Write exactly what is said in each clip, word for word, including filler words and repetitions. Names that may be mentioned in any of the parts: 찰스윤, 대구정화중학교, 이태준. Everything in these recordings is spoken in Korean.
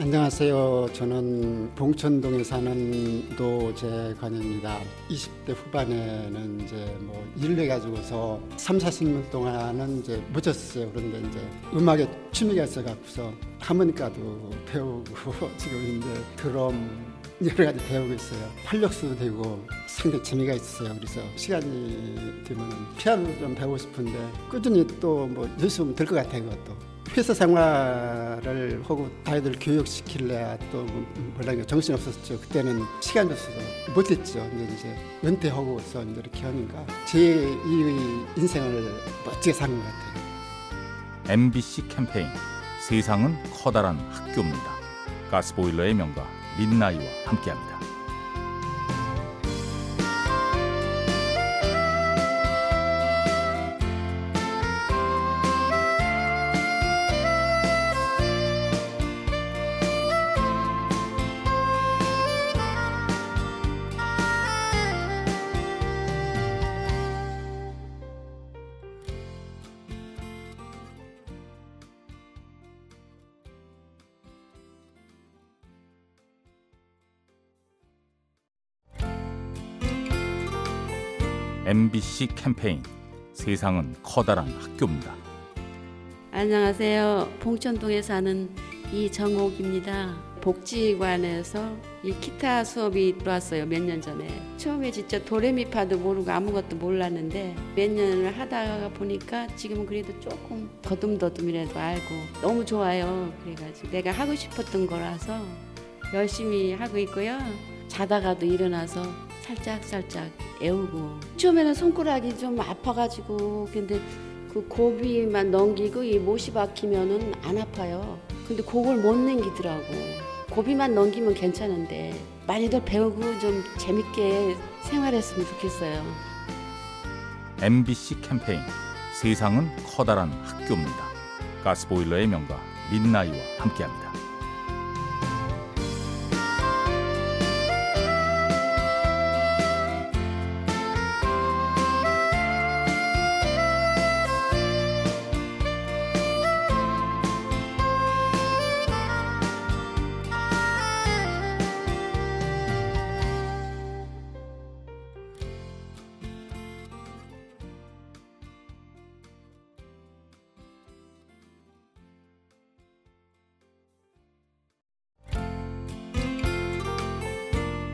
안녕하세요. 저는 봉천동에 사는 노재관입니다. 이십 대 후반에는 이제 뭐 일을 해가지고서 삼, 사십 년 동안은 이제 묻었어요. 그런데 이제 음악에 취미가 있어가지고서 하모니카도 배우고 지금 이제 드럼 여러 가지 배우고 있어요. 활력수도 되고 상당히 재미가 있어요. 그래서 시간이 되면 피아노 좀 배우고 싶은데 꾸준히 또 뭐 열심히 될 것 같아요. 그것도 회사 생활을 하고 아이들 교육시키려 또 몰라 정신 없었죠. 그때는 시간이 없어서 못했죠. 근데 이제 은퇴하고서 이렇게 하니까 제이의 인생을 멋지게 사는 것 같아요. 엠비씨 캠페인 세상은 커다란 학교입니다. 가스보일러의 명가 민나이와 함께합니다. 엠비씨 캠페인 세상은 커다란 학교입니다. 안녕하세요. 봉천동에 사는 이정옥입니다. 복지관에서 이 기타 수업이 들어왔어요. 몇 년 전에. 처음에 진짜 도레미파도 모르고 아무것도 몰랐는데 몇 년을 하다가 보니까 지금은 그래도 조금 더듬더듬이라도 알고 너무 좋아요. 그래가지고 내가 하고 싶었던 거라서 열심히 하고 있고요. 자다가도 일어나서 살짝살짝 애우고 처음에는 손가락이 좀 아파가지고 근데 그 고비만 넘기고 이 못이 박히면은 안 아파요. 근데 그걸 못 넘기더라고. 고비만 넘기면 괜찮은데 많이들 배우고 좀 재밌게 생활했으면 좋겠어요. 엠비씨 캠페인 세상은 커다란 학교입니다. 가스보일러의 명가 민나이와 함께합니다.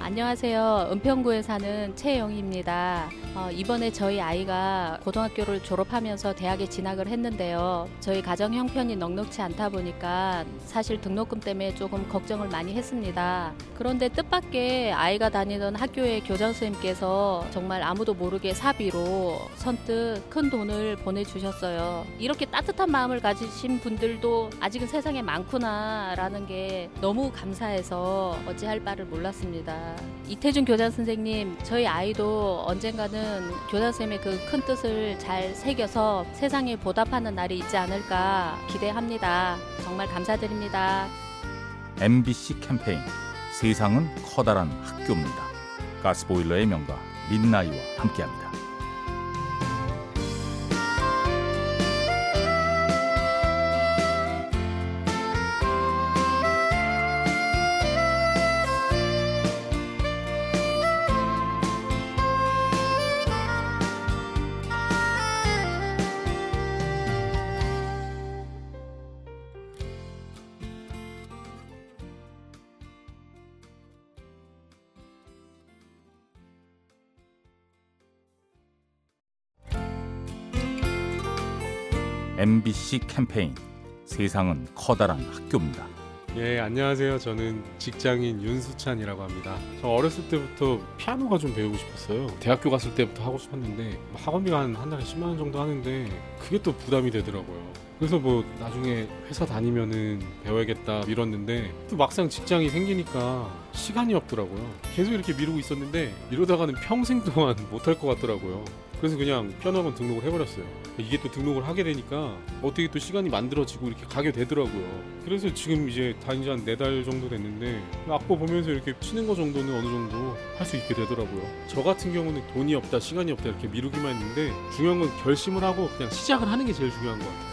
안녕하세요. 은평구에 사는 최영희입니다. 어, 이번에 저희 아이가 고등학교를 졸업하면서 대학에 진학을 했는데요. 저희 가정 형편이 넉넉치 않다 보니까 사실 등록금 때문에 조금 걱정을 많이 했습니다. 그런데 뜻밖의 아이가 다니던 학교의 교장 선생님께서 정말 아무도 모르게 사비로 선뜻 큰 돈을 보내주셨어요. 이렇게 따뜻한 마음을 가지신 분들도 아직은 세상에 많구나라는 게 너무 감사해서 어찌할 바를 몰랐습니다. 이태준 교장 선생님, 저희 아이도 언젠가는 교장 선생님의 그 큰 뜻을 잘 새겨서 세상에 보답하는 날이 있지 않을까 기대합니다. 정말 감사드립니다. 엠비씨 캠페인 세상은 커다란 학교입니다. 가스보일러의 명가 민나이와 함께합니다. 엠비씨 캠페인 세상은 커다란 학교입니다. 예, 안녕하세요. 저는 직장인 윤수찬이라고 합니다. 저 어렸을 때부터 피아노가 좀 배우고 싶었어요. 대학교 갔을 때부터 하고 싶었는데 학원비가 한 한 달에 십만 원 정도 하는데 그게 또 부담이 되더라고요. 그래서 뭐 나중에 회사 다니면은 배워야겠다 미뤘는데 또 막상 직장이 생기니까 시간이 없더라고요. 계속 이렇게 미루고 있었는데 이러다가는 평생 동안 못할 것 같더라고요. 그래서 그냥 편하건 등록을 해버렸어요. 이게 또 등록을 하게 되니까 어떻게 또 시간이 만들어지고 이렇게 가게 되더라고요. 그래서 지금 이제 다닌 지 한 네 달 정도 됐는데 악보 보면서 이렇게 치는 거 정도는 어느 정도 할 수 있게 되더라고요. 저 같은 경우는 돈이 없다, 시간이 없다 이렇게 미루기만 했는데 중요한 건 결심을 하고 그냥 시작을 하는 게 제일 중요한 것 같아요.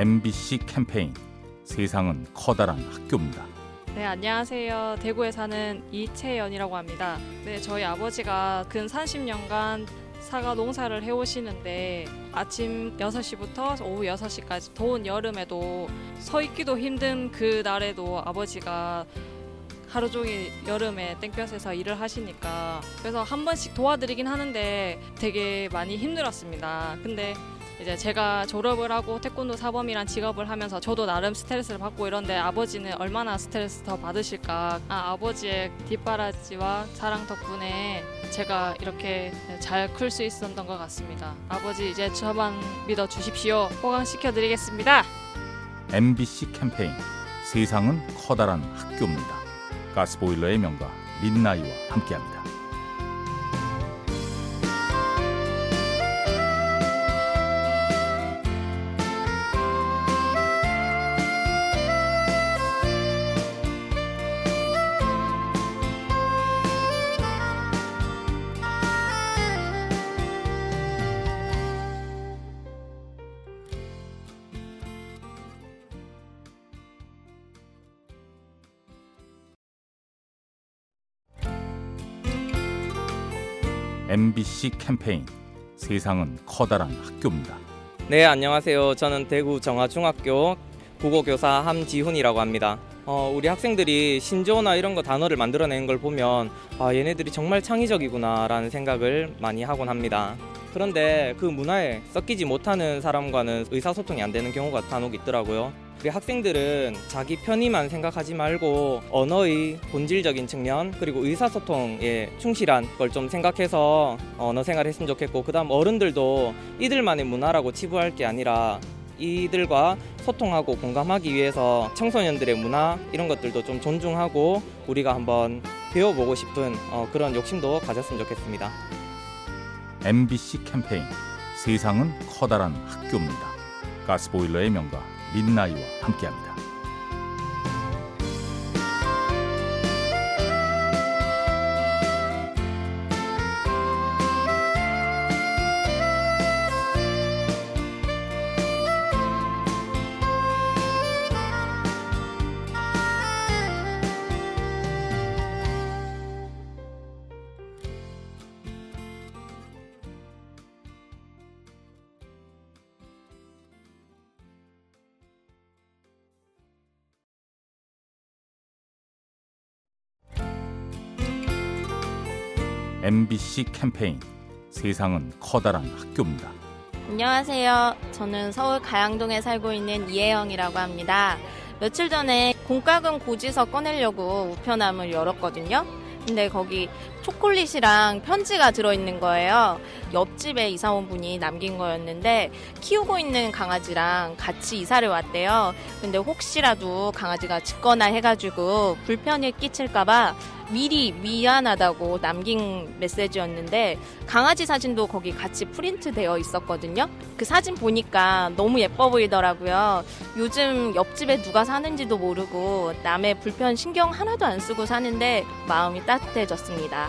엠비씨 캠페인 세상은 커다란 학교입니다. 네, 안녕하세요. 대구에 사는 이채연이라고 합니다. 네, 저희 아버지가 근 삼십 년간 사과 농사를 해오시는데 아침 여섯 시부터 오후 여섯 시까지 더운 여름에도 서 있기도 힘든 그 날에도 아버지가 하루 종일 여름에 땡볕에서 일을 하시니까 그래서 한 번씩 도와드리긴 하는데 되게 많이 힘들었습니다. 근데 이제 제가 졸업을 하고 태권도 사범이란 직업을 하면서 저도 나름 스트레스를 받고 이런데 아버지는 얼마나 스트레스 더 받으실까. 아, 아버지의 뒷바라지와 사랑 덕분에 제가 이렇게 잘 클 수 있었던 것 같습니다. 아버지 이제 저만 믿어주십시오. 호강시켜드리겠습니다. 엠비씨 캠페인 세상은 커다란 학교입니다. 가스보일러의 명가 민나이와 함께합니다. 엠비씨 캠페인 세상은 커다란 학교입니다. 네, 안녕하세요. 저는 대구정화중학교 국어교사 함지훈이라고 합니다. 어, 우리 학생들이 신조어나 이런 거 단어를 만들어내는 걸 보면 아, 얘네들이 정말 창의적이구나 라는 생각을 많이 하곤 합니다. 그런데 그 문화에 섞이지 못하는 사람과는 의사소통이 안 되는 경우가 간혹 있더라고요. 우리 학생들은 자기 편의만 생각하지 말고 언어의 본질적인 측면 그리고 의사소통에 충실한 걸 좀 생각해서 언어 생활했으면 좋겠고 그 다음 어른들도 이들만의 문화라고 치부할 게 아니라 이들과 소통하고 공감하기 위해서 청소년들의 문화 이런 것들도 좀 존중하고 우리가 한번 배워보고 싶은 그런 욕심도 가졌으면 좋겠습니다. 엠비씨 캠페인 세상은 커다란 학교입니다. 가스보일러의 명가 민나이와 함께합니다. 엠비씨 캠페인 세상은 커다란 학교입니다. 안녕하세요. 저는 서울 가양동에 살고 있는 이혜영이라고 합니다. 며칠 전에 공과금 고지서 꺼내려고 우편함을 열었거든요. 근데 거기 초콜릿이랑 편지가 들어있는 거예요. 옆집에 이사온 분이 남긴 거였는데 키우고 있는 강아지랑 같이 이사를 왔대요. 근데 혹시라도 강아지가 짖거나 해가지고 불편을 끼칠까봐 미리 미안하다고 남긴 메시지였는데 강아지 사진도 거기 같이 프린트되어 있었거든요. 그 사진 보니까 너무 예뻐 보이더라고요. 요즘 옆집에 누가 사는지도 모르고 남의 불편 신경 하나도 안 쓰고 사는데 마음이 따뜻해졌습니다.